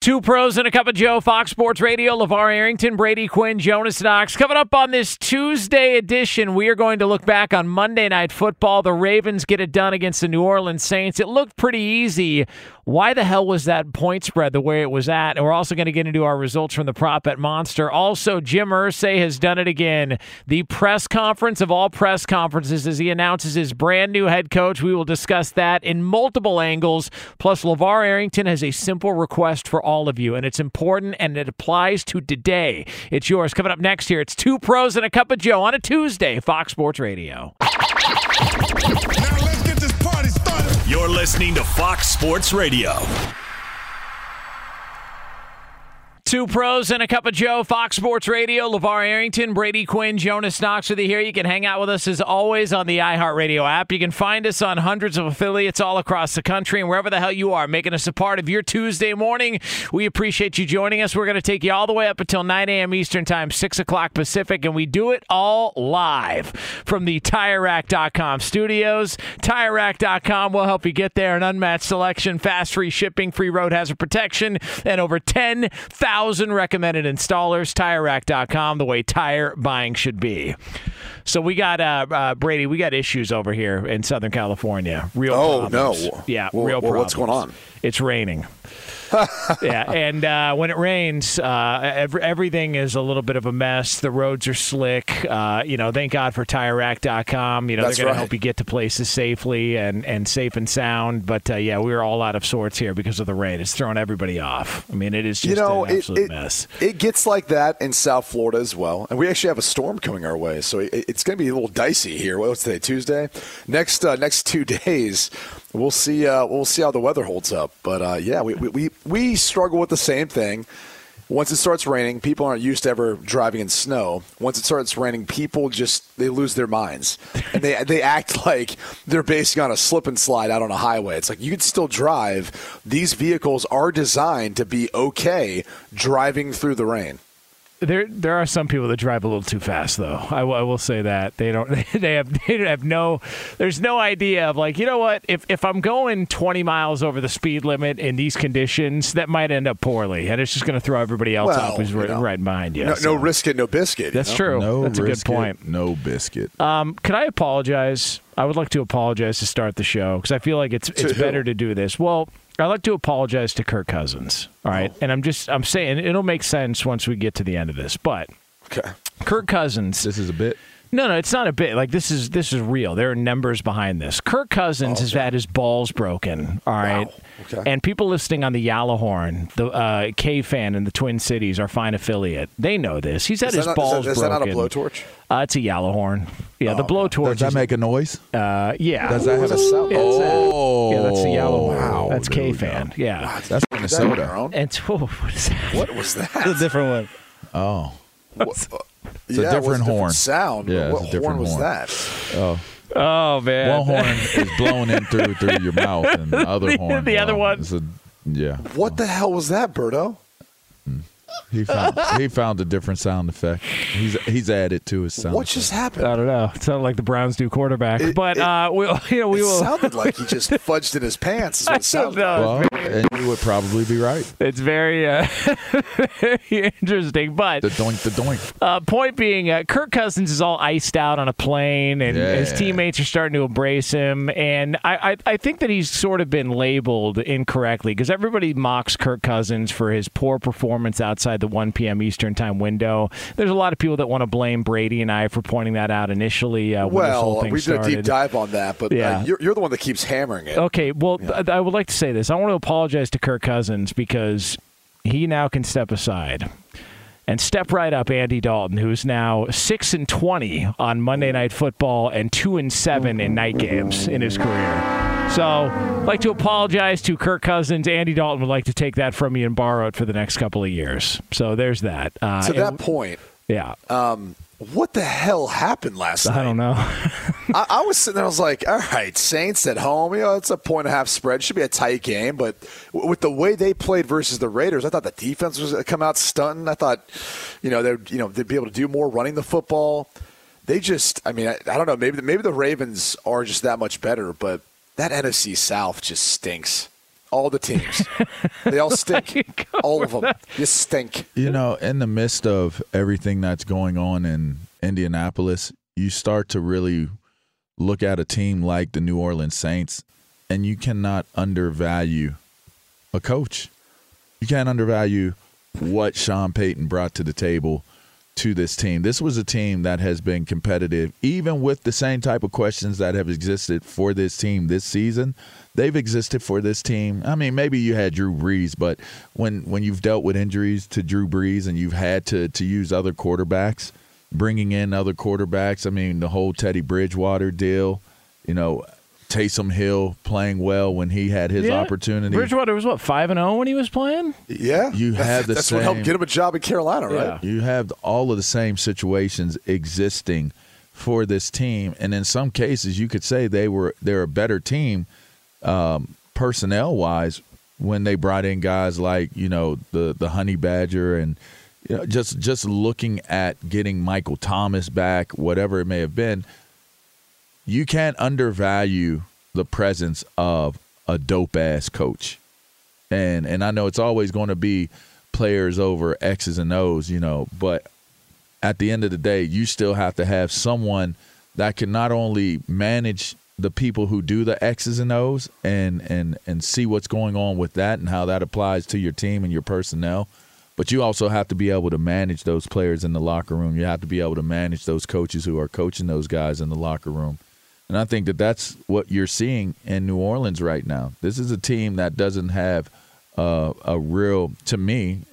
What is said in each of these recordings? Two pros and a cup of Joe, Fox Sports Radio, LeVar Arrington, Brady Quinn, Jonas Knox. Coming up on this Tuesday edition, we are going to look back on Monday Night Football. The Ravens get it done against the New Orleans Saints. It looked pretty easy. Why the hell was that point spread the way it was at? And we're also going to get into our results from the Prop Bet Monster. Also, Jim Irsay has done it again. The press conference of all press conferences as he announces his brand new head coach. We will discuss that in multiple angles. Plus, LeVar Arrington has a simple request for all of you, and it's important, and it applies to today. It's yours. Coming up next here, it's Two Pros and a Cup of Joe on a Tuesday, Fox Sports Radio. You're listening to Fox Sports Radio. Two Pros and a Cup of Joe, Fox Sports Radio, LeVar Arrington, Brady Quinn, Jonas Knox with you here. You can hang out with us as always on the iHeartRadio app. You can find us on hundreds of affiliates all across the country and wherever the hell you are, making us a part of your Tuesday morning. We appreciate you joining us. We're going to take you all the way up until 9 a.m. Eastern Time, 6 o'clock Pacific, and we do it all live from the TireRack.com studios. TireRack.com will help you get there. An unmatched selection, fast free shipping, free road hazard protection, and over 10,000 recommended installers. TireRack.com, the way tire buying should be. So we got, Brady, we got issues over here in Southern California. Real problems. Oh, no. Yeah, real problems. What's going on? It's raining. Yeah, and when it rains, everything is a little bit of a mess. The roads are slick. Thank God for TireRack.com. That's they're going to help you get to places safely and safe and sound. But, we were all out of sorts here because of the rain. It's throwing everybody off. I mean, it is just an absolute mess. It gets like that in South Florida as well. And we actually have a storm coming our way, so it's going to be a little dicey here. What's today, Tuesday? Next 2 days, we'll see how the weather holds up. But, we struggle with the same thing. Once it starts raining, people aren't used to ever driving in snow. Once it starts raining, people they lose their minds. And they act like they're basically on a slip and slide out on a highway. It's like you can still drive. These vehicles are designed to be okay driving through the rain. There are some people that drive a little too fast, though. I will say that there's no idea of if I'm going 20 miles over the speed limit in these conditions, that might end up poorly, and it's just going to throw everybody else off who's right behind you. No risk it, no biscuit. That's true. That's a good point. No biscuit. Could I apologize? I would like to apologize to start the show because I feel like it's better to do this. Well, I'd like to apologize to Kirk Cousins, all right? Oh. And I'm saying it'll make sense once we get to the end of this, but okay. Kirk Cousins. This is a bit? No, it's not a bit. Like, this is real. There are numbers behind this. Kirk Cousins has had his balls broken, all right? Wow. Okay. And people listening on the Gjallarhorn, the K-Fan in the Twin Cities, our fine affiliate, they know this. He's had his balls broken. Is that not a blowtorch? It's a Gjallarhorn. Yeah, the blowtorch. Does that make a noise? Yeah. Does that have a sound? Yeah, that's the Gjallarhorn. Wow, that's K-Fan. Yeah. Wow, that's Minnesota. What was that? It's a different one. Oh. It's a different horn. Sound. Yeah, what horn was that? Oh man! One horn is blown in through your mouth, and the other horn. The other one. Yeah. What the hell was that, Berto? He found a different sound effect. He's added to his sound. What just happened? I don't know. It sounded like the Browns do quarterback. It sounded like he just fudged in his pants. Is what it sounded like. Well, and you would probably be right. It's very, very interesting. But the doink, the doink. Point being, Kirk Cousins is all iced out on a plane, and his teammates are starting to embrace him. And I think that he's sort of been labeled incorrectly because everybody mocks Kirk Cousins for his poor performance outside the 1 p.m. Eastern time window. There's a lot of people that want to blame Brady and I for pointing that out initially when this whole thing started. Well, we did a deep dive on that, but you're the one that keeps hammering it. Okay, well, yeah. I would like to say this. I want to apologize to Kirk Cousins because he now can step aside and step right up Andy Dalton, who's now 6-20 on Monday Night Football and 2-7 in night games in his career. So, I'd like to apologize to Kirk Cousins. Andy Dalton would like to take that from you and borrow it for the next couple of years. So, there's that. To that point, yeah. What the hell happened last night? I don't know. I was sitting there. I was like, all right, Saints at home. You know, it's a 1.5 spread. Should be a tight game. But with the way they played versus the Raiders, I thought the defense was going to come out stunting. I thought, they'd be able to do more running the football. They just, I don't know. Maybe the Ravens are just that much better, but that NFC South just stinks. All the teams. They all stink. All of them just stink. In the midst of everything that's going on in Indianapolis, you start to really look at a team like the New Orleans Saints, and you cannot undervalue a coach. You can't undervalue what Sean Payton brought to the table to this team. This was a team that has been competitive, even with the same type of questions that have existed for this team this season. They've existed for this team. I mean, maybe you had Drew Brees, but when you've dealt with injuries to Drew Brees and you've had to use other quarterbacks, bringing in other quarterbacks, I mean, the whole Teddy Bridgewater deal, Taysom Hill playing well when he had his opportunity. Bridgewater was, 5-0 when he was playing? Yeah. That's what helped get him a job in Carolina, right? Yeah. You have all of the same situations existing for this team. And in some cases, you could say they're a better team personnel-wise when they brought in guys like, the Honey Badger and just looking at getting Michael Thomas back, whatever it may have been. You can't undervalue the presence of a dope-ass coach. And I know it's always going to be players over X's and O's, but at the end of the day, you still have to have someone that can not only manage the people who do the X's and O's and see what's going on with that and how that applies to your team and your personnel, but you also have to be able to manage those players in the locker room. You have to be able to manage those coaches who are coaching those guys in the locker room. And I think that's what you're seeing in New Orleans right now. This is a team that doesn't have a real defined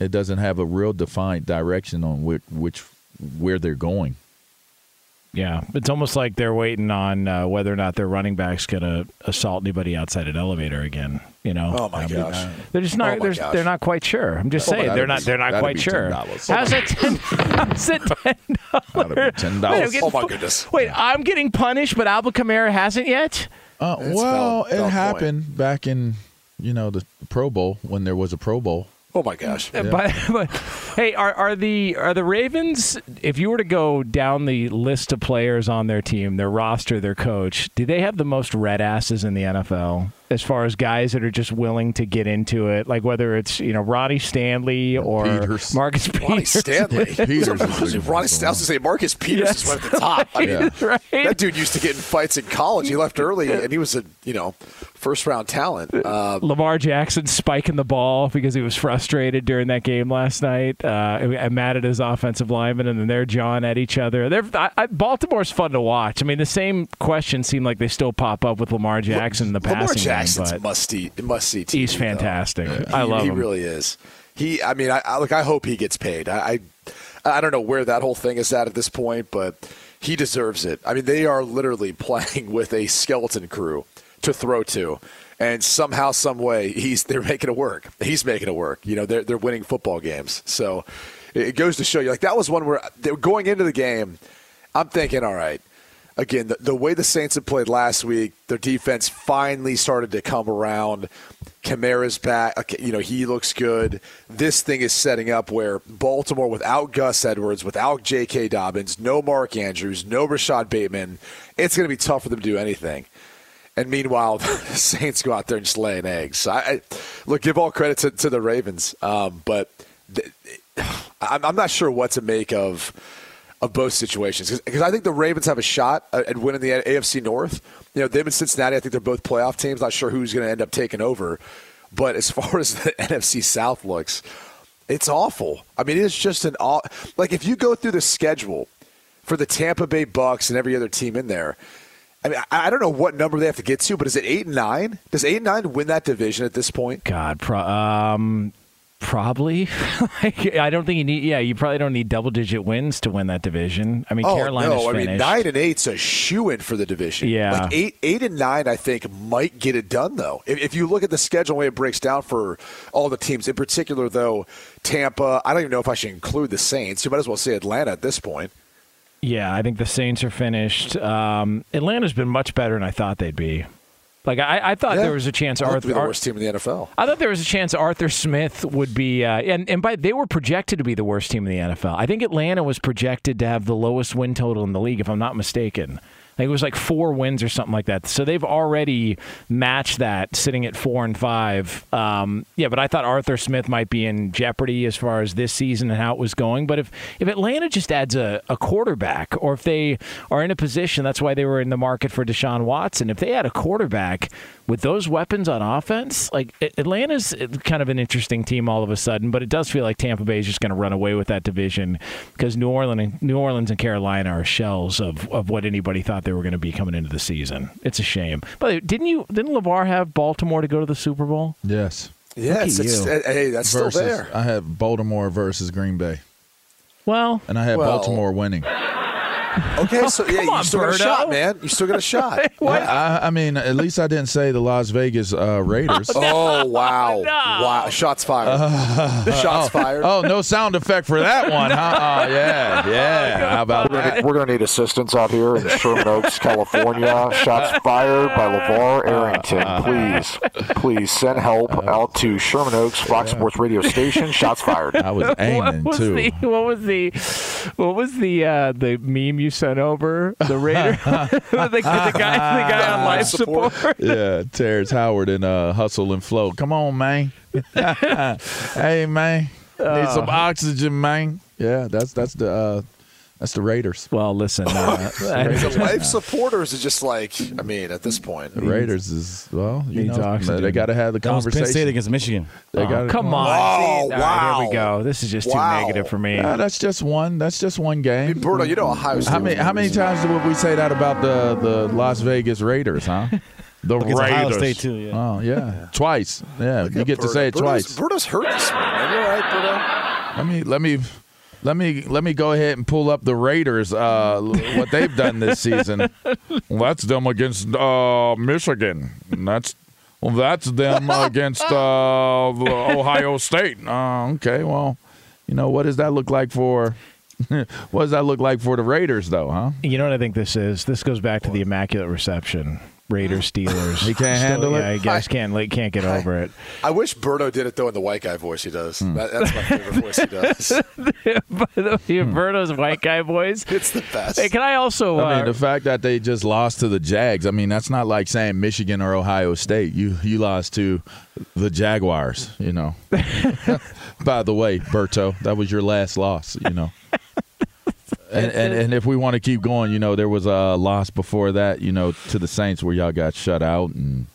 direction on where they're going. Yeah, it's almost like they're waiting on whether or not their running back's going to assault anybody outside an elevator again. Oh my gosh, they're just not. They're not quite sure. I'm just saying they're not quite sure. How's it $10? Oh my goodness! Wait, I'm getting punished, but Alvin Kamara hasn't yet. It happened back in the Pro Bowl when there was a Pro Bowl. Oh my gosh! Yeah. But hey, are the Ravens? If you were to go down the list of players on their team, their roster, their coach, do they have the most red asses in the NFL? as far as guys that are just willing to get into it, like whether it's, you know, Roddy Stanley or Peters. Marcus Peters. Roddy Stanley. Marcus Peters is one at the top. Right, I mean, right. That dude used to get in fights in college. He left early, and he was a, you know, first-round talent. Lamar Jackson spiking the ball because he was frustrated during that game last night. I'm mad at his offensive lineman, and then they're jawing at each other. Baltimore's fun to watch. I mean, the same questions seem like they still pop up with Lamar Jackson in the passing game. Must see. He's fantastic. Yeah. I love him. He really is. I hope he gets paid. I don't know where that whole thing is at this point, but he deserves it. I mean, they are literally playing with a skeleton crew to throw to, and somehow, some way, they're making it work. He's making it work. You know, they're winning football games. So it goes to show you. Like that was one where they were going into the game. I'm thinking, all right. Again, the way the Saints had played last week, their defense finally started to come around. Kamara's back. Okay, you know, he looks good. This thing is setting up where Baltimore, without Gus Edwards, without J.K. Dobbins, no Mark Andrews, no Rashad Bateman, it's going to be tough for them to do anything. And meanwhile, the Saints go out there and just laying eggs. So I give all credit to the Ravens. But I'm not sure what to make of both situations, because I think the Ravens have a shot at winning the AFC North. You know, them and Cincinnati, I think they're both playoff teams. Not sure who's going to end up taking over. But as far as the NFC South looks, it's awful. I mean, it's just like if you go through the schedule for the Tampa Bay Bucks and every other team in there, I mean, I don't know what number they have to get to, but is it 8-9? Does 8-9 win that division at this point? God, probably. I don't think you need. Yeah, you probably don't need double-digit wins to win that division. I mean, Carolina's finished. 9-8's a shoo-in for the division. Yeah, like 8-9, I think might get it done though. If you look at the schedule way it breaks down for all the teams, in particular though, Tampa. I don't even know if I should include the Saints. You might as well say Atlanta at this point. Yeah, I think the Saints are finished. Atlanta's been much better than I thought they'd be. Like I thought there was a chance Arthur be the worst team in the NFL. I thought there was a chance Arthur Smith would be, they were projected to be the worst team in the NFL. I think Atlanta was projected to have the lowest win total in the league, if I'm not mistaken. It was like 4 wins or something like that. So they've already matched that, sitting at 4-5. But I thought Arthur Smith might be in jeopardy as far as this season and how it was going. But if Atlanta just adds a quarterback, or if they are in a position, that's why they were in the market for Deshaun Watson. If they had a quarterback with those weapons on offense, like Atlanta's kind of an interesting team all of a sudden. But it does feel like Tampa Bay is just going to run away with that division, because New Orleans and Carolina are shells of what anybody thought they were going to be coming into the season. It's a shame. But didn't LeVar have Baltimore to go to the Super Bowl? Yes. That's still there. I have Baltimore versus Green Bay. And I have Baltimore winning. Okay, so you still got a shot, man. You still got a shot. I mean, at least I didn't say the Las Vegas Raiders. Wow! Shots fired. Shots fired. Oh, no sound effect for that one, huh? Yeah. How about that? We're gonna need assistance out here in Sherman Oaks, California. Shots fired by LeVar Arrington. Please send help out to Sherman Oaks, Fox Sports Radio Station. Shots fired. I was aiming too. What was the meme you sent over, the Raider, the guy on life support. Yeah, Terrence Howard and Hustle and Flow. Come on, man. Hey, man, need some oxygen, man. Yeah, that's the Raiders. Well, listen, the life supporters is just like, I mean, at this point, the Raiders is they got to have the conversation. Penn State against Michigan. Come on! Oh, wow! There we go. This is just too negative for me. That's just one game. I mean, Bruno, you know Ohio State. How many times would we say that about the Las Vegas Raiders? Huh? The Raiders. Ohio State too. Yeah. Oh yeah, twice. Yeah, you get to say it twice. Bruno's hurt this morning. Are you all right, Bruno? Let me go ahead and pull up the Raiders, what they've done this season. That's them against Michigan. That's them against Ohio State. Okay, well, you know, what does that look like for – what does that look like for the Raiders, though, huh? You know what I think this is? This goes back to the Immaculate Reception. Raiders, Steelers. He can't handle it? Yeah, I guess can't get over it. I wish Berto did it, though, in the white guy voice he does. That's my favorite voice he does. Berto's white guy voice? It's the best. Hey, can I also... I mean, the fact that they just lost to the Jags, I mean, that's not like saying Michigan or Ohio State. You lost to the Jaguars, you know. By the way, Berto, that was your last loss, you know. And if we want to keep going, you know, there was a loss before that, you know, to the Saints where y'all got shut out. And,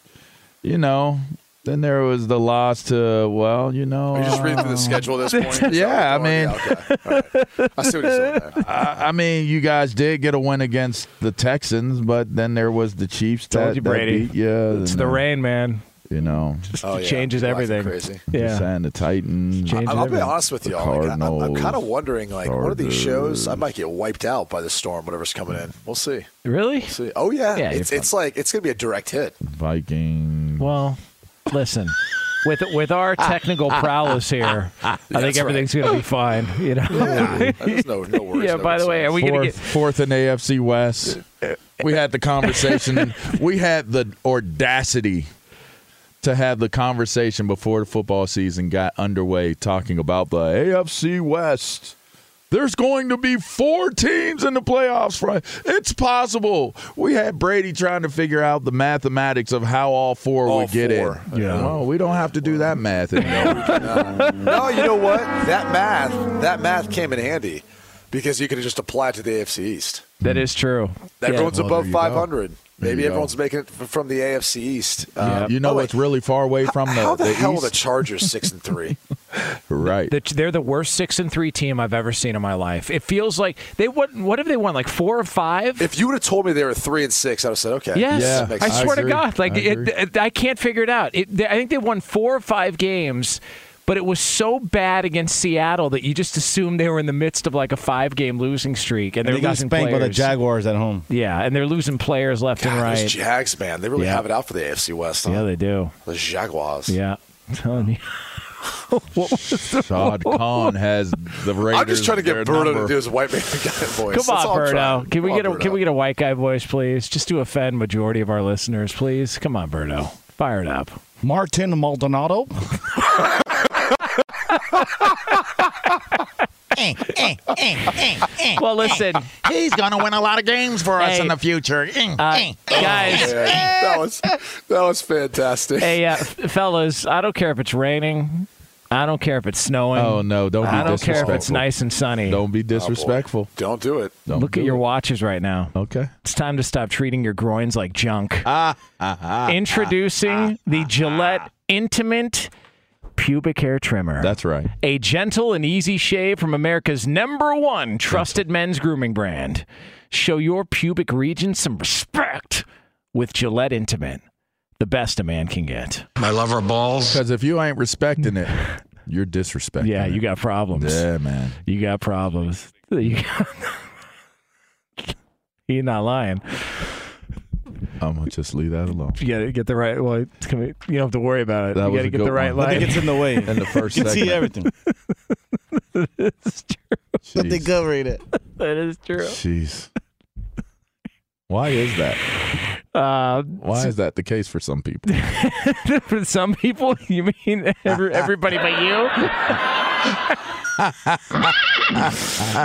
you know, then there was the loss to, well, you know. Are you just reading through the schedule at this point? Yeah, I mean. Okay. All right. I see what you're saying there. I mean, you guys did get a win against the Texans, but then there was the Chiefs. Told you, Brady. Yeah, it's the rain, man. You know, changes everything. Crazy. Yeah, and the Titans. I'll be honest with y'all. Like, I'm kind of wondering, like, what are these shows? I might get wiped out by the storm, whatever's coming in. We'll see. Really? We'll see. Oh yeah. It's like it's gonna be a direct hit. Vikings. Well, listen. With our technical prowess here, I think everything's going to be fine. You know, there's no worries. Yeah. By the way, are we going to get fourth in AFC West? We had the conversation. We had the audacity to have the conversation before the football season got underway talking about the AFC West. There's going to be 4 teams in the playoffs. It's possible. We had Brady trying to figure out the mathematics of how all 4 would get in. Yeah. Well, we don't have to do that math anymore. No, you know what? That math came in handy because you could just apply it to the AFC East. That is true. Everyone's above 500. Go. Maybe everyone's making it from the AFC East. You know what's really far away from the hell East? Are the Chargers 6-3? Right. They're the worst 6-3 team I've ever seen in my life. It feels like they won. What have they won? Like 4 or 5? If you would have told me they were 3-6, I would have said okay. Yes. Yeah, I swear to God, like I can't figure it out. I think they won 4 or 5 games. But it was so bad against Seattle that you just assumed they were in the midst of like a 5-game losing streak, and they got spanked by the Jaguars at home. Yeah, and they're losing players left and right. Those Jags, man, they really have it out for the AFC West. Huh? Yeah, they do. The Jaguars. Yeah, I'm telling you. Shad Khan has the Raiders. I'm just trying to get Berto to do his white man guy voice. Come on, Berto. Can we get a white guy voice, please? Just to offend majority of our listeners, please. Come on, Berto. Fire it up. Martin Maldonado. Well, listen. He's going to win a lot of games for us in the future. Guys. That was fantastic. Hey, fellas, I don't care if it's raining. I don't care if it's snowing. Oh, no. Don't be disrespectful. I don't care if it's nice and sunny. Don't be disrespectful. Don't do it. Look at your watches right now. Okay. It's time to stop treating your groins like junk. Introducing the Gillette Intimate Pubic hair trimmer. That's right. A gentle and easy shave from America's #1 trusted men's grooming brand. Show your pubic region some respect with Gillette Intimate. The best a man can get. I love our balls. Because if you ain't respecting it, you're disrespecting it. You got problems. Yeah, man. You got problems. He's not lying. I'm going to just leave that alone. You got to get the right line. You don't have to worry about it. That you got to get the right line. I think it's in the way. In the first second. You see everything. It's true. But they covered it. That is true. Jeez. Why is that? Why is that the case for some people? For some people? You mean everybody but you? All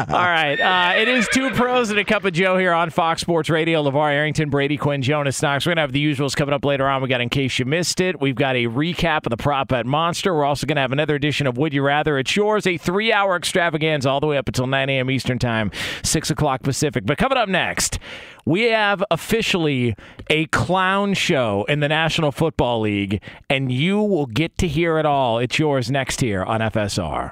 right. It is 2 Pros and a Cup of Joe here on Fox Sports Radio. LeVar Arrington, Brady Quinn, Jonas Knox. We're going to have the usuals coming up later on. We got In Case You Missed It. We've got a recap of the Prop Bet Monster. We're also going to have another edition of Would You Rather? It's yours. A 3-hour extravaganza all the way up until 9 a.m. Eastern Time, 6 o'clock Pacific. But coming up next, we have officially a clown show in the National Football League, and you will get to hear it all. It's yours next here on FSR.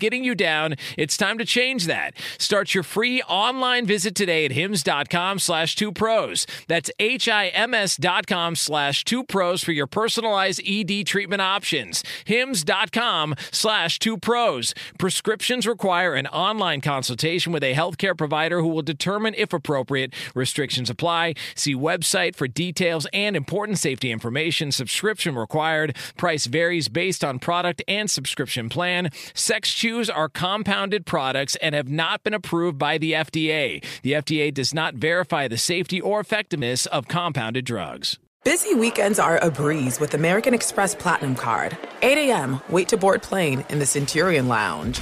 getting you down, it's time to change that. Start your free online visit today at hims.com/2pros. That's HIMS.com/2pros for your personalized ED treatment options. hims.com/2pros. Prescriptions require an online consultation with a healthcare provider who will determine if appropriate. Restrictions apply. See website for details and important safety information. Subscription required. Price varies based on product and subscription plan. Sex Chews are compounded products and have not been approved by the FDA. The FDA does not verify the safety or effectiveness of compounded drugs. Busy weekends are a breeze with American Express Platinum Card. 8 a.m., wait to board plane in the Centurion Lounge.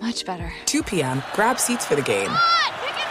Much better. 2 p.m., grab seats for the game. Ah, pick and roll!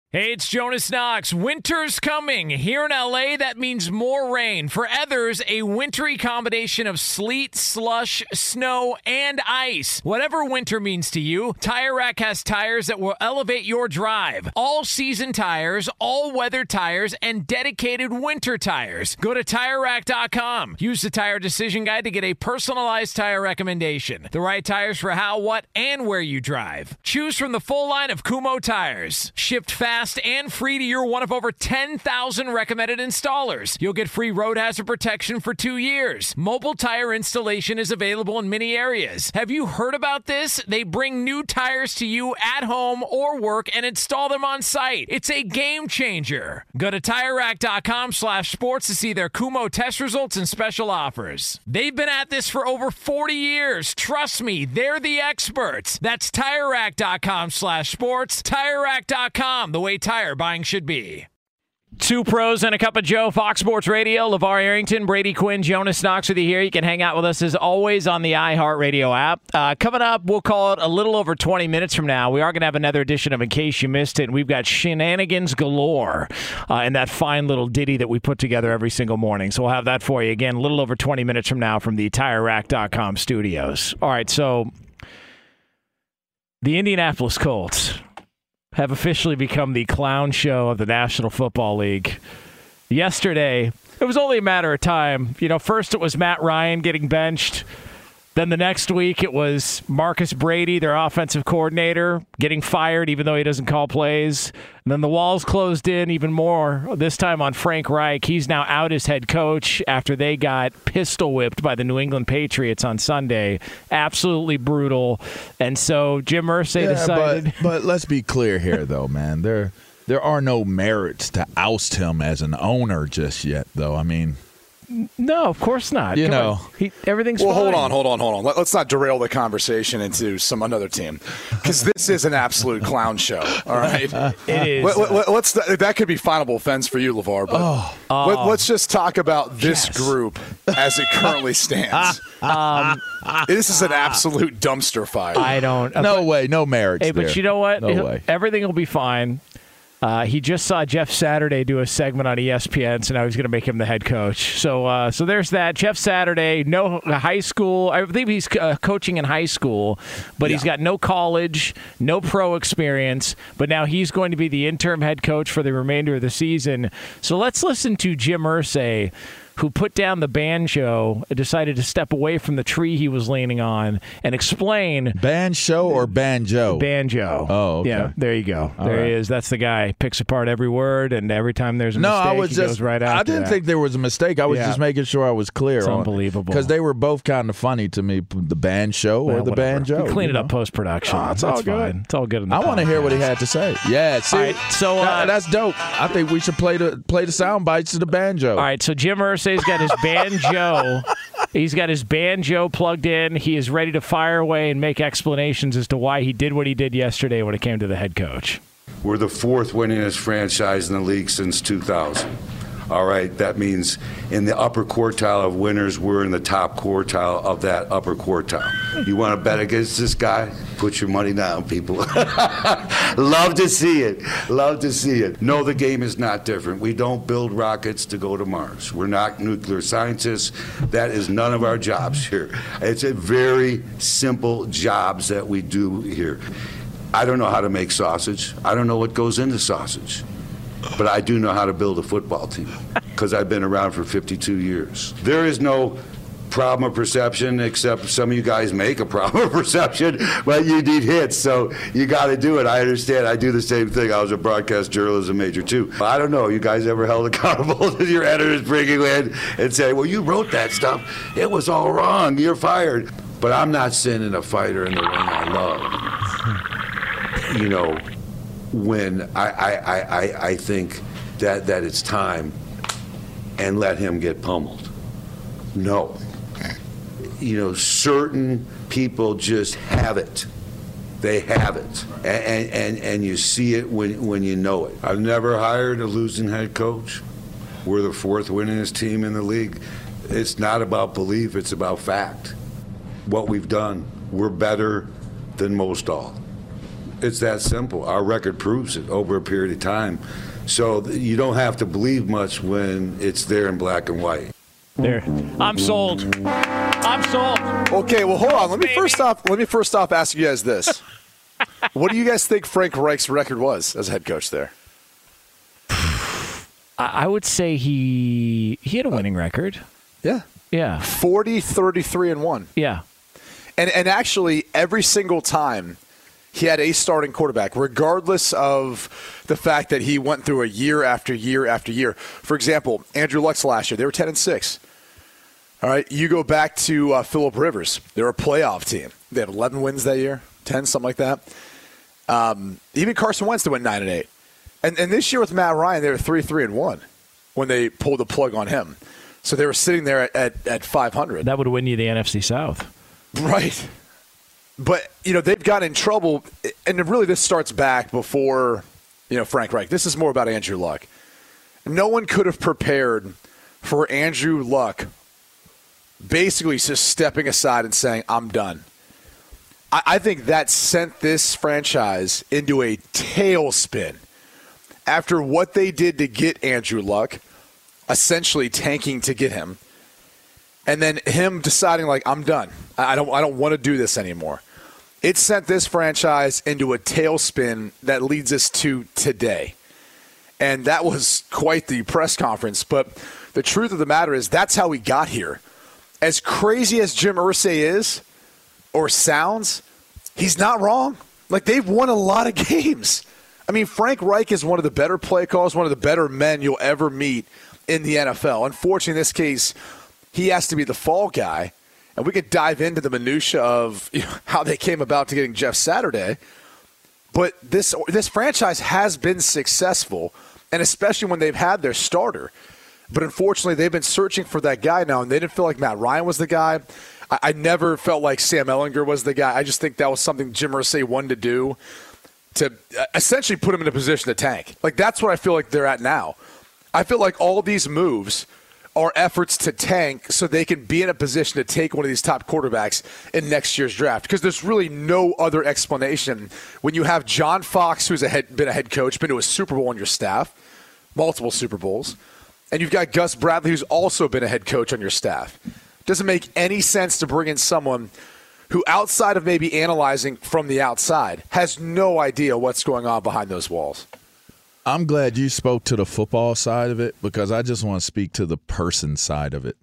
Hey, it's Jonas Knox. Winter's coming. Here in LA, that means more rain. For others, a wintry combination of sleet, slush, snow, and ice. Whatever winter means to you, Tire Rack has tires that will elevate your drive. All-season tires, all-weather tires, and dedicated winter tires. Go to TireRack.com. Use the Tire Decision Guide to get a personalized tire recommendation. The right tires for how, what, and where you drive. Choose from the full line of Kumho tires. Shipped fast and free to your one of over 10,000 recommended installers. You'll get free road hazard protection for 2 years. Mobile tire installation is available in many areas. Have you heard about this? They bring new tires to you at home or work and install them on site. It's a game changer. Go to TireRack.com/sports to see their Kumho test results and special offers. They've been at this for over 40 years. Trust me, they're the experts. That's TireRack.com/sports. TireRack.com, the way tire buying should be. Two pros and a cup of Joe. Fox Sports Radio, LeVar Arrington, Brady Quinn, Jonas Knox with you here. You can hang out with us as always on the iHeartRadio app. Coming up, we'll call it a little over 20 minutes from now. We are going to have another edition of In Case You Missed It. We've got shenanigans galore and that fine little ditty that we put together every single morning. So we'll have that for you again a little over 20 minutes from now from the TireRack.com studios. All right, so the Indianapolis Colts have officially become the clown show of the National Football League. Yesterday, it was only a matter of time. You know, first it was Matt Ryan getting benched. Then the next week it was Marcus Brady, their offensive coordinator, getting fired even though he doesn't call plays. And then the walls closed in even more, this time on Frank Reich. He's now out as head coach after they got pistol whipped by the New England Patriots on Sunday. Absolutely brutal. And so Jim Irsay decided... But let's be clear here, though, man. There are no merits to oust him as an owner just yet, though. I mean... No, of course not. You know. Everything's fine. Well, hold on. Let's not derail the conversation into another team, because this is an absolute clown show, all right? It is. That could be finable offense for you, LeVar, but let's just talk about this group as it currently stands. This is an absolute dumpster fire. I don't. No way. No marriage. Hey, but you know what? Everything will be fine. He just saw Jeff Saturday do a segment on ESPN, so now he's going to make him the head coach. So there's that. Jeff Saturday, no high school. I believe he's coaching in high school, but he's got no college, no pro experience. But now he's going to be the interim head coach for the remainder of the season. So let's listen to Jim Irsay, who put down the banjo and decided to step away from the tree he was leaning on and explain. Banjo or banjo? Banjo. Oh, okay. Yeah, there you go. He is. That's the guy. Picks apart every word, and every time there's a mistake, he goes right after. I didn't think there was a mistake. I was just making sure I was clear. It's unbelievable. Because they were both kind of funny to me, the banjo or the whatever. Banjo. We clean it up post-production. Oh, it's all good. Fine. It's all good. I want to hear what he had to say. Yeah, see? All right, so, that's dope. I think we should play the sound bites to the banjo. All right, so Jim Irsay, he's got his banjo. He's got his banjo plugged in. He is ready to fire away and make explanations as to why he did what he did yesterday when it came to the head coach. We're the fourth winningest franchise in the league since 2000. All right, that means in the upper quartile of winners, we're in the top quartile of that upper quartile. You want to bet against this guy? Put your money down, people. Love to see it. Love to see it. No, the game is not different. We don't build rockets to go to Mars. We're not nuclear scientists. That is none of our jobs here. It's a very simple jobs that we do here. I don't know how to make sausage. I don't know what goes into sausage. But I do know how to build a football team because I've been around for 52 years. There is no problem of perception, except some of you guys make a problem of perception, but you need hits, so you got to do it. I understand. I do the same thing. I was a broadcast journalism major, too. I don't know. You guys ever held accountable to your editors bringing in and say, well, you wrote that stuff. It was all wrong. You're fired. But I'm not sending a fighter in the ring I love. You know, when I think that it's time and let him get pummeled. No. You know, certain people just have it. They have it. And you see it when you know it. I've never hired a losing head coach. We're the fourth winningest team in the league. It's not about belief, it's about fact. What we've done, we're better than most all. It's that simple. Our record proves it over a period of time. So you don't have to believe much when it's there in black and white. There. I'm sold. I'm sold. Okay, well, hold on. Let me first off ask you guys this. What do you guys think Frank Reich's record was as a head coach there? I would say he had a winning record. Yeah. Yeah. 40-33-1. Yeah. And actually, every single time he had a starting quarterback, regardless of the fact that he went through a year after year after year. For example, Andrew Luck last year, they were 10-6. All right, you go back to Phillip Rivers. They're a playoff team. They had 11 wins that year, 10, something like that. Even Carson Wentz, they went 9-8. And this year with Matt Ryan, they were 3-3-1 when they pulled the plug on him. So they were sitting there at 500. That would win you the NFC South. Right. But, you know, they've got in trouble, and really this starts back before, you know, Frank Reich. This is more about Andrew Luck. No one could have prepared for Andrew Luck basically just stepping aside and saying, I'm done. I think that sent this franchise into a tailspin after what they did to get Andrew Luck, essentially tanking to get him, and then him deciding, like, I'm done. I don't want to do this anymore. It sent this franchise into a tailspin that leads us to today. And that was quite the press conference. But the truth of the matter is that's how we got here. As crazy as Jim Irsay is or sounds, he's not wrong. Like, they've won a lot of games. I mean, Frank Reich is one of the better play calls, one of the better men you'll ever meet in the NFL. Unfortunately, in this case, he has to be the fall guy. And we could dive into the minutia of, you know, how they came about to getting Jeff Saturday. But this franchise has been successful, and especially when they've had their starter. But unfortunately, they've been searching for that guy now, and they didn't feel like Matt Ryan was the guy. I never felt like Sam Ellinger was the guy. I just think that was something Jim Irsay wanted to do to essentially put him in a position to tank. Like, that's what I feel like they're at now. I feel like all these moves are efforts to tank so they can be in a position to take one of these top quarterbacks in next year's draft, because there's really no other explanation. When you have John Fox, who's been a head coach, been to a Super Bowl on your staff, multiple Super Bowls, and you've got Gus Bradley, who's also been a head coach on your staff. Doesn't make any sense to bring in someone who, outside of maybe analyzing from the outside, has no idea what's going on behind those walls. I'm glad you spoke to the football side of it, because I just want to speak to the person side of it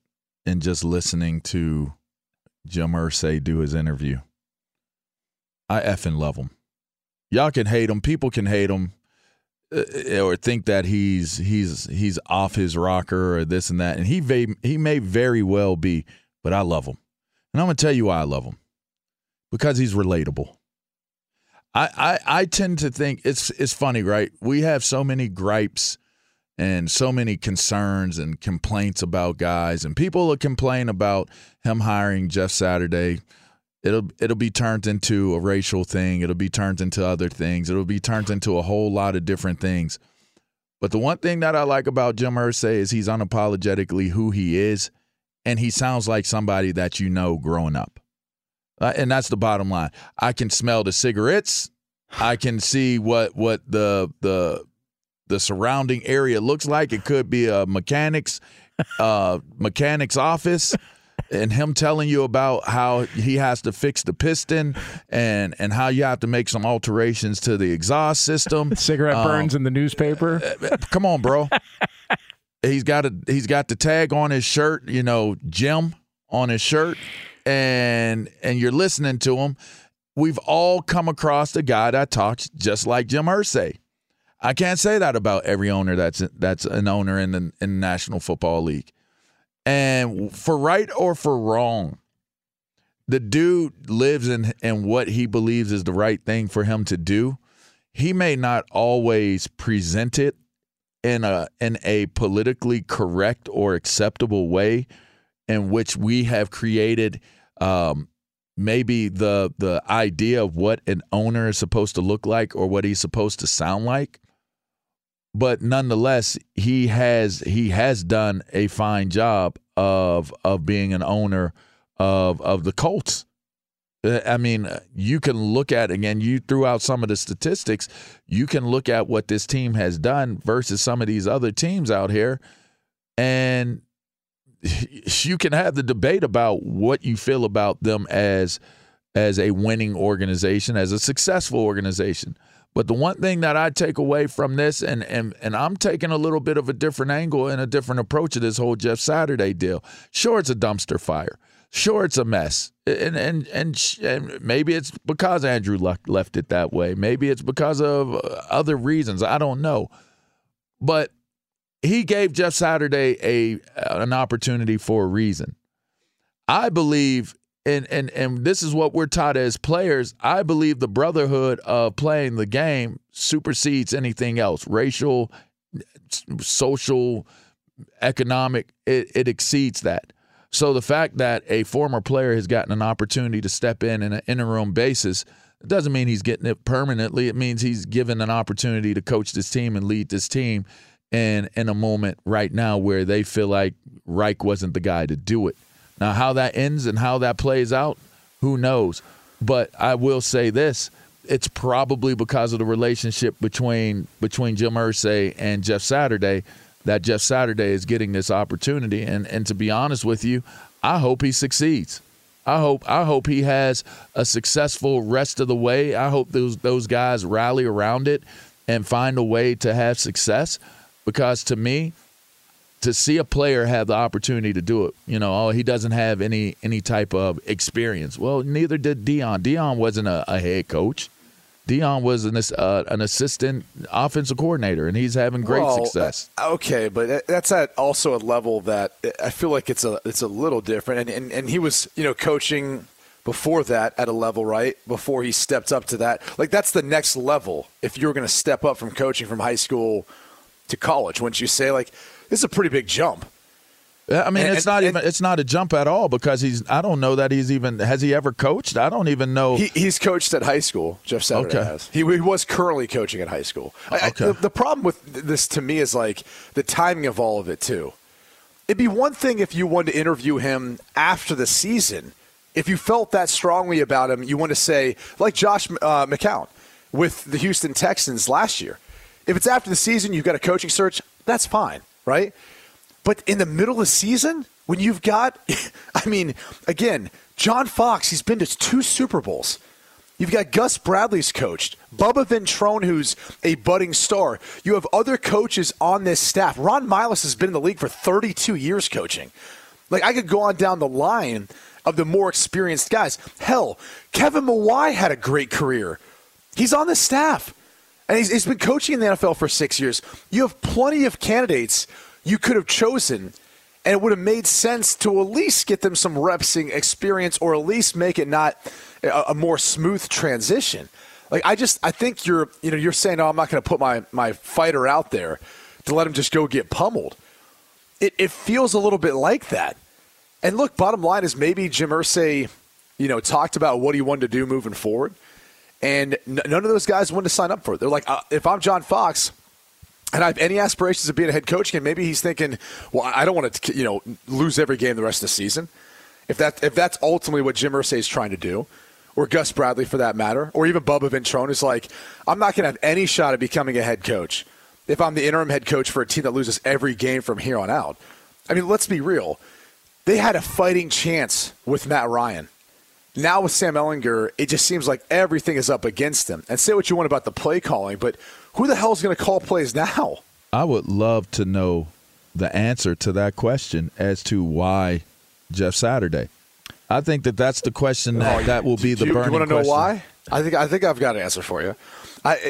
and just listening to Jim Irsay do his interview. I effing love him. Y'all can hate him. People can hate him or think that he's off his rocker or this and that. And he may very well be, but I love him. And I'm going to tell you why I love him. Because he's relatable. I tend to think it's funny, right? We have so many gripes and so many concerns and complaints about guys, and people will complain about him hiring Jeff Saturday. It'll be turned into a racial thing. It'll be turned into other things. It'll be turned into a whole lot of different things. But the one thing that I like about Jim Irsay is he's unapologetically who he is, and he sounds like somebody that you know growing up. And that's the bottom line. I can smell the cigarettes. I can see what the surrounding area looks like. It could be a mechanic's office, and him telling you about how he has to fix the piston and how you have to make some alterations to the exhaust system. Cigarette burns in the newspaper. Come on, bro. He's got the tag on his shirt. You know, Jim on his shirt. And you're listening to him. We've all come across a guy that talks just like Jim Irsay. I can't say that about every owner that's an owner in the National Football League. And for right or for wrong, the dude lives in what he believes is the right thing for him to do. He may not always present it in a politically correct or acceptable way in which we have created maybe the idea of what an owner is supposed to look like or what he's supposed to sound like. But nonetheless, he has done a fine job of being an owner of the Colts. I mean, you can look at, again, you threw out some of the statistics. You can look at what this team has done versus some of these other teams out here, and you can have the debate about what you feel about them as a winning organization, as a successful organization. But the one thing that I take away from this, and I'm taking a little bit of a different angle and a different approach to this whole Jeff Saturday deal. Sure, it's a dumpster fire. Sure, it's a mess. And maybe it's because Andrew Luck left it that way. Maybe it's because of other reasons. I don't know. But he gave Jeff Saturday an opportunity for a reason. I believe, and this is what we're taught as players, I believe the brotherhood of playing the game supersedes anything else. Racial, social, economic, it exceeds that. So the fact that a former player has gotten an opportunity to step in an interim basis doesn't mean he's getting it permanently. It means he's given an opportunity to coach this team and lead this team. And in a moment right now where they feel like Reich wasn't the guy to do it. Now, how that ends and how that plays out, who knows? But I will say this, it's probably because of the relationship between Jim Irsay and Jeff Saturday that Jeff Saturday is getting this opportunity. And to be honest with you, I hope he succeeds. I hope he has a successful rest of the way. I hope those guys rally around it and find a way to have success. Because to me, to see a player have the opportunity to do it, you know, oh, he doesn't have any type of experience. Well, neither did Deion. Deion wasn't a head coach. Deion was an assistant offensive coordinator, and he's having great success. Okay, but that's at also a level that I feel like it's a little different. And he was, you know, coaching before that at a level, right, before he stepped up to that. Like, that's the next level if you're going to step up from coaching from high school to college. Wouldn't you say, like, This is a pretty big jump. I mean, it's not a jump at all because I don't know that he's even, has he ever coached? I don't even know. He's coached at high school. Jeff Saturday has. He was currently coaching at high school. The problem with this to me is like the timing of all of it too. It'd be one thing if you wanted to interview him after the season. If you felt that strongly about him, you want to say like Josh McCown with the Houston Texans last year. If it's after the season, you've got a coaching search, that's fine, right? But in the middle of the season, when you've got, I mean, again, John Fox, he's been to 2 Super Bowls. You've got Gus Bradley's coached, Bubba Ventrone, who's a budding star. You have other coaches on this staff. Ron Miles has been in the league for 32 years coaching. Like, I could go on down the line of the more experienced guys. Hell, Kevin Mawai had a great career. He's on the staff, and he's been coaching in the NFL for 6 years. You have plenty of candidates you could have chosen, and it would have made sense to at least get them some reps in experience or at least make it not a more smooth transition. Like, I think you're saying, oh, I'm not going to put my fighter out there to let him just go get pummeled. It feels a little bit like that. And look, bottom line is maybe Jim Irsay, talked about what he wanted to do moving forward, and none of those guys wanted to sign up for it. They're like, if I'm John Fox and I have any aspirations of being a head coach, and maybe he's thinking, well, I don't want to, lose every game the rest of the season. If that's ultimately what Jim Irsay is trying to do, or Gus Bradley for that matter, or even Bubba Ventrone is like, I'm not going to have any shot at becoming a head coach if I'm the interim head coach for a team that loses every game from here on out. I mean, let's be real. They had a fighting chance with Matt Ryan. Now with Sam Ellinger, it just seems like everything is up against them. And say what you want about the play calling, but who the hell is going to call plays now? I would love to know the answer to that question as to why Jeff Saturday. I think that's the question that will be the burning question. You want to know why? I think I've got an answer for you.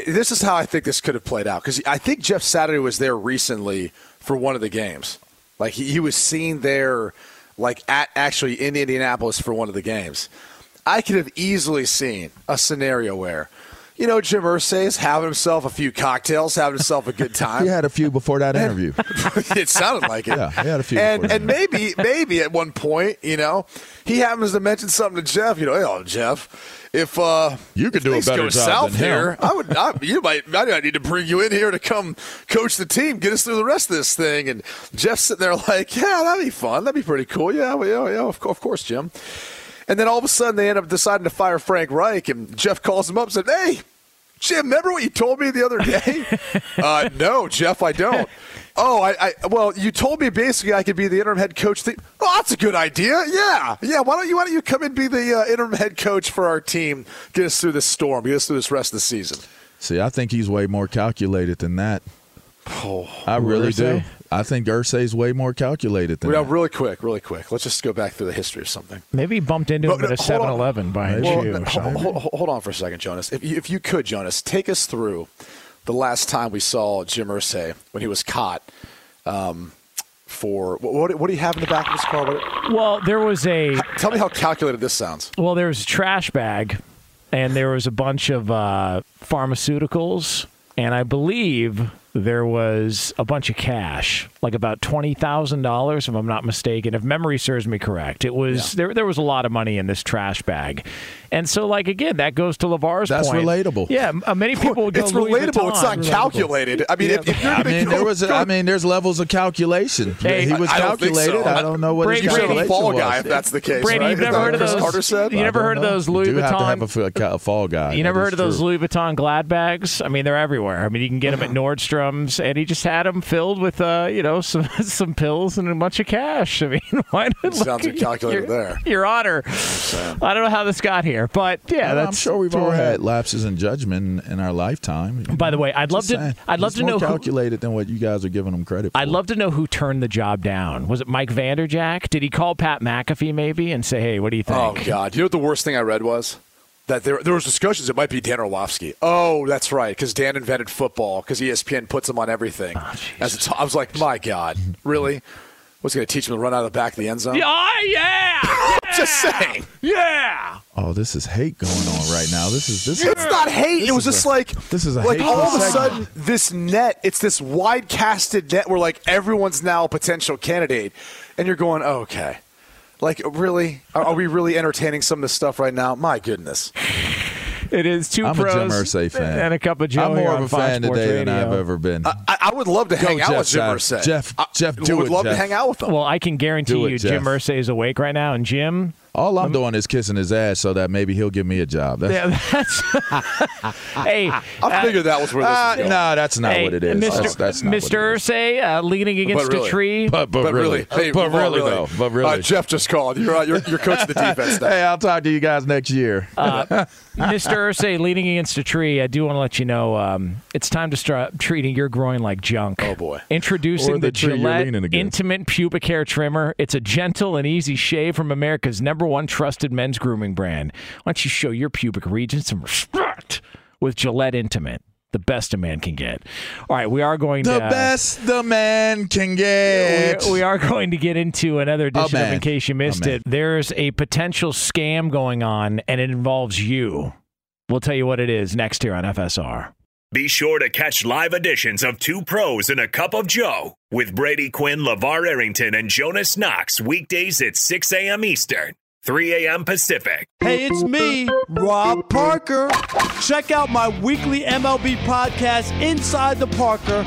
This is how I think this could have played out, because I think Jeff Saturday was there recently for one of the games. Like he was seen there actually in Indianapolis for one of the games. I could have easily seen a scenario where, Jim Irsay is having himself a few cocktails, having himself a good time. He had a few before that interview. It sounded like it. Yeah, he had a few. And maybe at one point, he happens to mention something to Jeff. Hey, Jeff, if you could do a better job than him, I might need to bring you in here to come coach the team, get us through the rest of this thing. And Jeff's sitting there like, yeah, that'd be fun. That'd be pretty cool. Yeah, of course, Jim. And then all of a sudden, they end up deciding to fire Frank Reich, and Jeff calls him up and said, hey, Jim, remember what you told me the other day? No, Jeff, I don't. Oh, well, you told me basically I could be the interim head coach. Oh, that's a good idea. Yeah. Why don't you come and be the interim head coach for our team, get us through this storm, get us through this rest of the season. See, I think he's way more calculated than that. Oh, I really do. I think Irsay's way more calculated than that. Really quick. Let's just go back through the history of something. Maybe he bumped into him at a 7-Eleven by a Jew or something. Hold on for a second, Jonas. If you could, Jonas, take us through the last time we saw Jim Irsay when he was caught for – what do you have in the back of his car? Well, there was a – tell me how calculated this sounds. Well, there was a trash bag, and there was a bunch of pharmaceuticals, and I believe – there was a bunch of cash, like about $20,000, if I'm not mistaken. If memory serves me correct, it was there was a lot of money in this trash bag, and so again, that goes to LeVar's point. That's relatable. Yeah, many people would go. It's Louis relatable. Vuitton. It's not relatable. Calculated. I mean, if you're there's levels of calculation. Hey, he was calculated. I don't, so. I don't know what Brady, his calculation was. Fall guy, if that's the case. Brady, you've never heard of those. You never heard of those Louis Vuitton. You do have to have a fall guy. You never heard of those Louis Vuitton Glad bags? I mean, they're everywhere. I mean, you can get them at Nordstrom. And he just had them filled with, some pills and a bunch of cash. I mean, why not? Sounds calculated there. Your Honor. So. I don't know how this got here, but yeah, that's. I'm sure we've all had lapses in judgment in our lifetime. By the way, I'd love to know more calculated than what you guys are giving him credit for. I'd love to know who turned the job down. Was it Mike Vanderjack? Did he call Pat McAfee maybe and say, "Hey, what do you think?" Oh God, what the worst thing I read was? That there was discussions it might be Dan Orlovsky. Oh, that's right, because Dan invented football, because ESPN puts him on everything. Oh, I was like, my God, really? What's going to teach him to run out of the back of the end zone? Yeah, yeah. Just saying. Yeah. Oh, Oh, this is hate going on right now. It's not hate. It was just like all of a sudden this net, it's this wide casted net where like everyone's now a potential candidate, and you're going, oh, okay, like really, are we really entertaining some of this stuff right now? My goodness. It is two pros. I'm a Jim Irsay fan. And a cup of Joe. I'm more of a fan today than I've ever been. I would love to hang out with Jim Irsay. Jeff, do it. I would love to hang out with him. Well, I can guarantee you Jim Irsay is awake right now. And Jim? All I'm doing is kissing his ass so that maybe he'll give me a job. Hey. I figured that was where this is going. No, that's not what it is. Mr. Irsay leaning against a tree. But really, though. Jeff just called. You're coach of the defense now. Hey, I'll talk to you guys next year. Mr. Irsay leaning against a tree, I do want to let you know it's time to start treating your groin like junk. Oh, boy. Introducing the Gillette Intimate Pubic Hair Trimmer. It's a gentle and easy shave from America's #1 trusted men's grooming brand. Why don't you show your pubic region some respect with Gillette Intimate? The best a man can get. All right, we are going to... The best the man can get. We are going to get into another edition of In Case You Missed It. There's a potential scam going on, and it involves you. We'll tell you what it is next here on FSR. Be sure to catch live editions of Two Pros and a Cup of Joe with Brady Quinn, LeVar Arrington, and Jonas Knox weekdays at 6 a.m. Eastern. 3 a.m. Pacific. Hey, it's me, Rob Parker. Check out my weekly MLB podcast, Inside the Parker,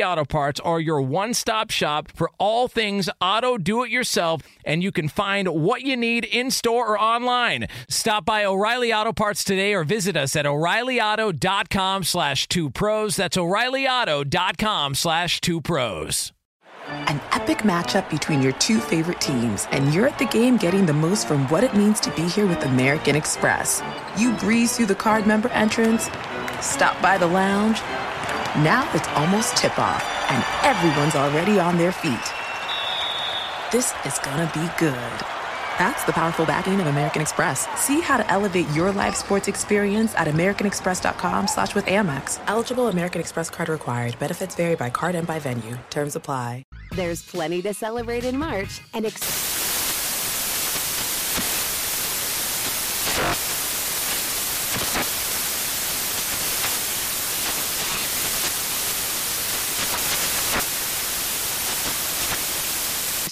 Auto Parts are your one-stop shop for all things auto do-it-yourself, and you can find what you need in-store or online. Stop by O'Reilly Auto Parts today or visit us at O'ReillyAuto.com/2Pros. That's O'ReillyAuto.com/2Pros. An epic matchup between your two favorite teams, and you're at the game getting the most from what it means to be here with American Express. You breeze through the card member entrance, stop by the lounge. Now it's almost tip-off, and everyone's already on their feet. This is gonna be good. That's the powerful backing of American Express. See how to elevate your live sports experience at americanexpress.com/withAmex. Eligible American Express card required. Benefits vary by card and by venue. Terms apply. There's plenty to celebrate in March, and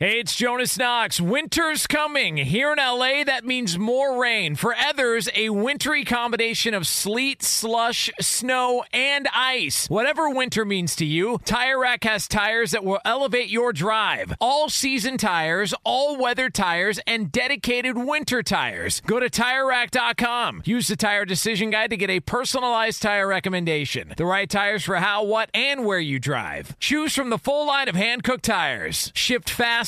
Hey, it's Jonas Knox. Winter's coming. Here in LA, that means more rain. For others, a wintry combination of sleet, slush, snow, and ice. Whatever winter means to you, Tire Rack has tires that will elevate your drive. All-season tires, all-weather tires, and dedicated winter tires. Go to TireRack.com. Use the Tire Decision Guide to get a personalized tire recommendation. The right tires for how, what, and where you drive. Choose from the full line of Hankook tires. Shift fast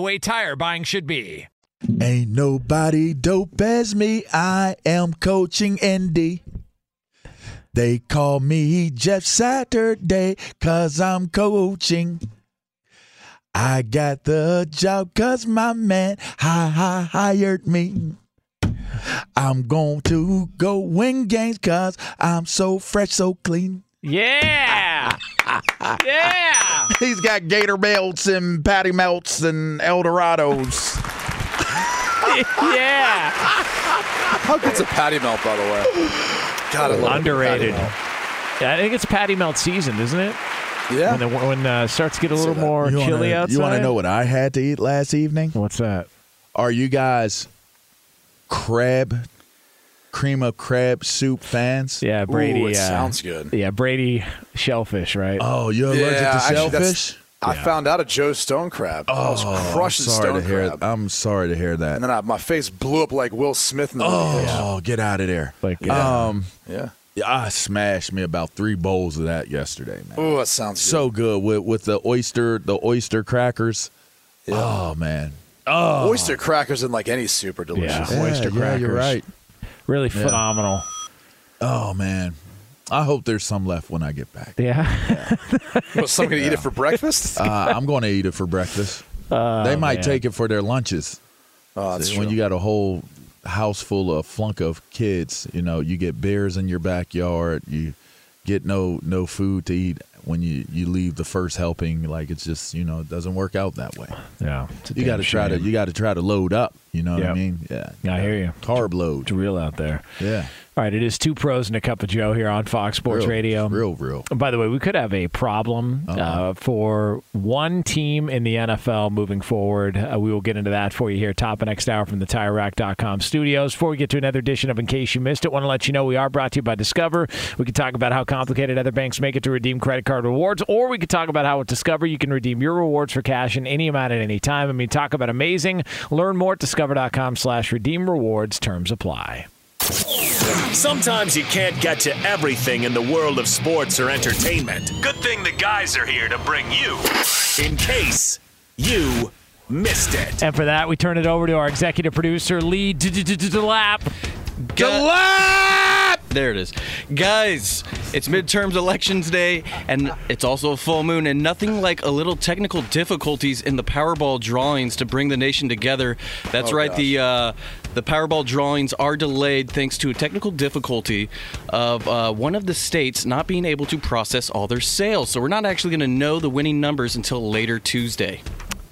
way tire buying should be. Ain't nobody dope as me. I am coaching Indy. They call me Jeff Saturday because I'm coaching. I got the job because my man hired me. I'm going to go win games because I'm so fresh, so clean. Yeah. Yeah. He's got gator belts and patty melts and Eldorados. Yeah. How good's a patty melt, by the way? God, I love underrated. Yeah, I think it's patty melt season, isn't it? Yeah. When it starts to get a little more chilly outside. You want to know what I had to eat last evening? What's that? Are you guys cream of crab soup fans? Yeah, Brady. Ooh, it sounds good. Yeah, Brady, shellfish, right? Oh, you're allergic to shellfish? I found out a Joe Stone crab. Oh, I was crushing Stone crab. I'm sorry to hear that. And then my face blew up like Will Smith in the movie. Oh, get out of there. Like, yeah. I smashed me about 3 bowls of that yesterday, man. Oh, that sounds good. So good with the oyster crackers. Yeah. Oh, man. Oh. Oyster crackers in like any soup are delicious. Yeah, oyster crackers. You're right. Really phenomenal. Oh, man. I hope there's some left when I get back. Yeah. Well, some going to eat it for breakfast? I'm going to eat it for breakfast. They might take it for their lunches. Oh, that's true. When you got a whole house full of flunk of kids, you get bears in your backyard. You get no food to eat when you leave the first helping. Like, it's just, it doesn't work out that way. Yeah, you got to try to load up. You know what I mean? Yeah, I hear you. Carb load. It's real out there. Yeah. All right, it is 2 Pros and a Cup of Joe here on Fox Sports Radio. Real. And by the way, we could have a problem for one team in the NFL moving forward. We will get into that for you here, top of next hour from the TireRack.com studios. Before we get to another edition of In Case You Missed It, want to let you know we are brought to you by Discover. We could talk about how complicated other banks make it to redeem credit card rewards, or we could talk about how with Discover you can redeem your rewards for cash in any amount at any time. I mean, talk about amazing. Learn more at Discover.com/redeem rewards. Terms apply. Sometimes you can't get to everything in the world of sports or entertainment. Good thing the guys are here to bring you In Case You Missed It. And for that, we turn it over to our executive producer, Lee Gillap. Gillap! There it is. Guys, it's midterms elections day, and it's also a full moon, and nothing like a little technical difficulties in the Powerball drawings to bring the nation together. That's right, gosh. The Powerball drawings are delayed thanks to a technical difficulty of one of the states not being able to process all their sales. So we're not actually going to know the winning numbers until later Tuesday.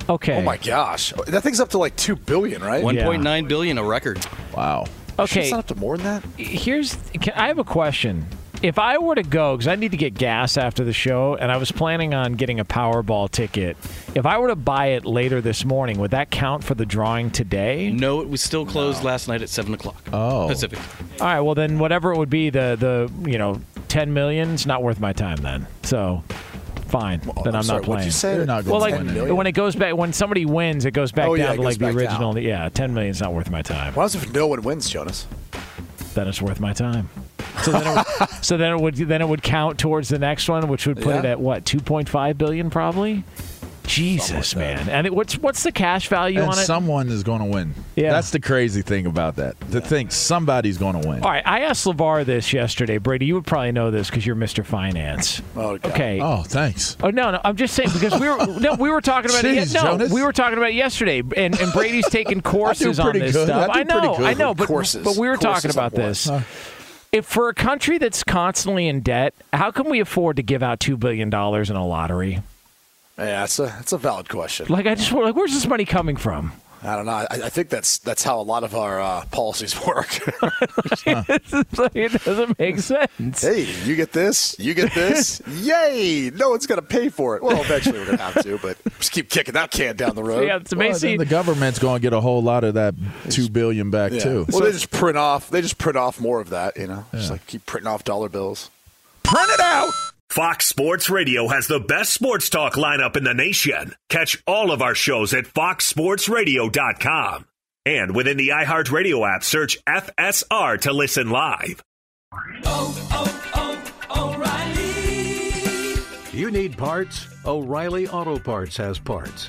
Okay. Oh, my gosh. That thing's up to like $2 billion, right? 1.9 billion, a record. Wow. Okay. It's not up to more than that? I have a question. If I were to go, because I need to get gas after the show, and I was planning on getting a Powerball ticket, if I were to buy it later this morning, would that count for the drawing today? No, it was still closed last night at 7 o'clock Pacific. All right, well, then whatever it would be, the $10 million is not worth my time then. So, fine. Well, then I'm not playing. What did you say? Not well, like, when it goes back, when somebody wins, it goes back down to like the original. Down. Yeah, $10 million is not worth my time. Why else if no one wins, Jonas? Then it's worth my time. So then it would count towards the next one, which would put it at what, 2.5 billion probably. Jesus, man! And what's the cash value on it? Someone is going to win. Yeah, that's the crazy thing about that. To think somebody's going to win. All right, I asked LeVar this yesterday, Brady. You would probably know this because you're Mr. Finance. Oh, God. Okay. Oh, thanks. Oh no, I'm just saying because we were talking about it. No, we were talking about it yesterday, and Brady's taking courses on this stuff. I know, but we were talking about this. If for a country that's constantly in debt, how can we afford to give out $2 billion in a lottery? Yeah, that's a valid question. Like, where's this money coming from? I don't know. I think that's how a lot of our policies work. It doesn't make sense. Hey, you get this. Yay! No one's going to pay for it. Well, eventually we're going to have to, but just keep kicking that can down the road. Yeah, it's amazing. Well, then the government's going to get a whole lot of that $2 billion back too. Well, so, they just print off more of that. You know, just like keep printing off dollar bills. Print it out. Fox Sports Radio has the best sports talk lineup in the nation. Catch all of our shows at foxsportsradio.com. And within the iHeartRadio app, search FSR to listen live. O'Reilly. You need parts? O'Reilly Auto Parts has parts.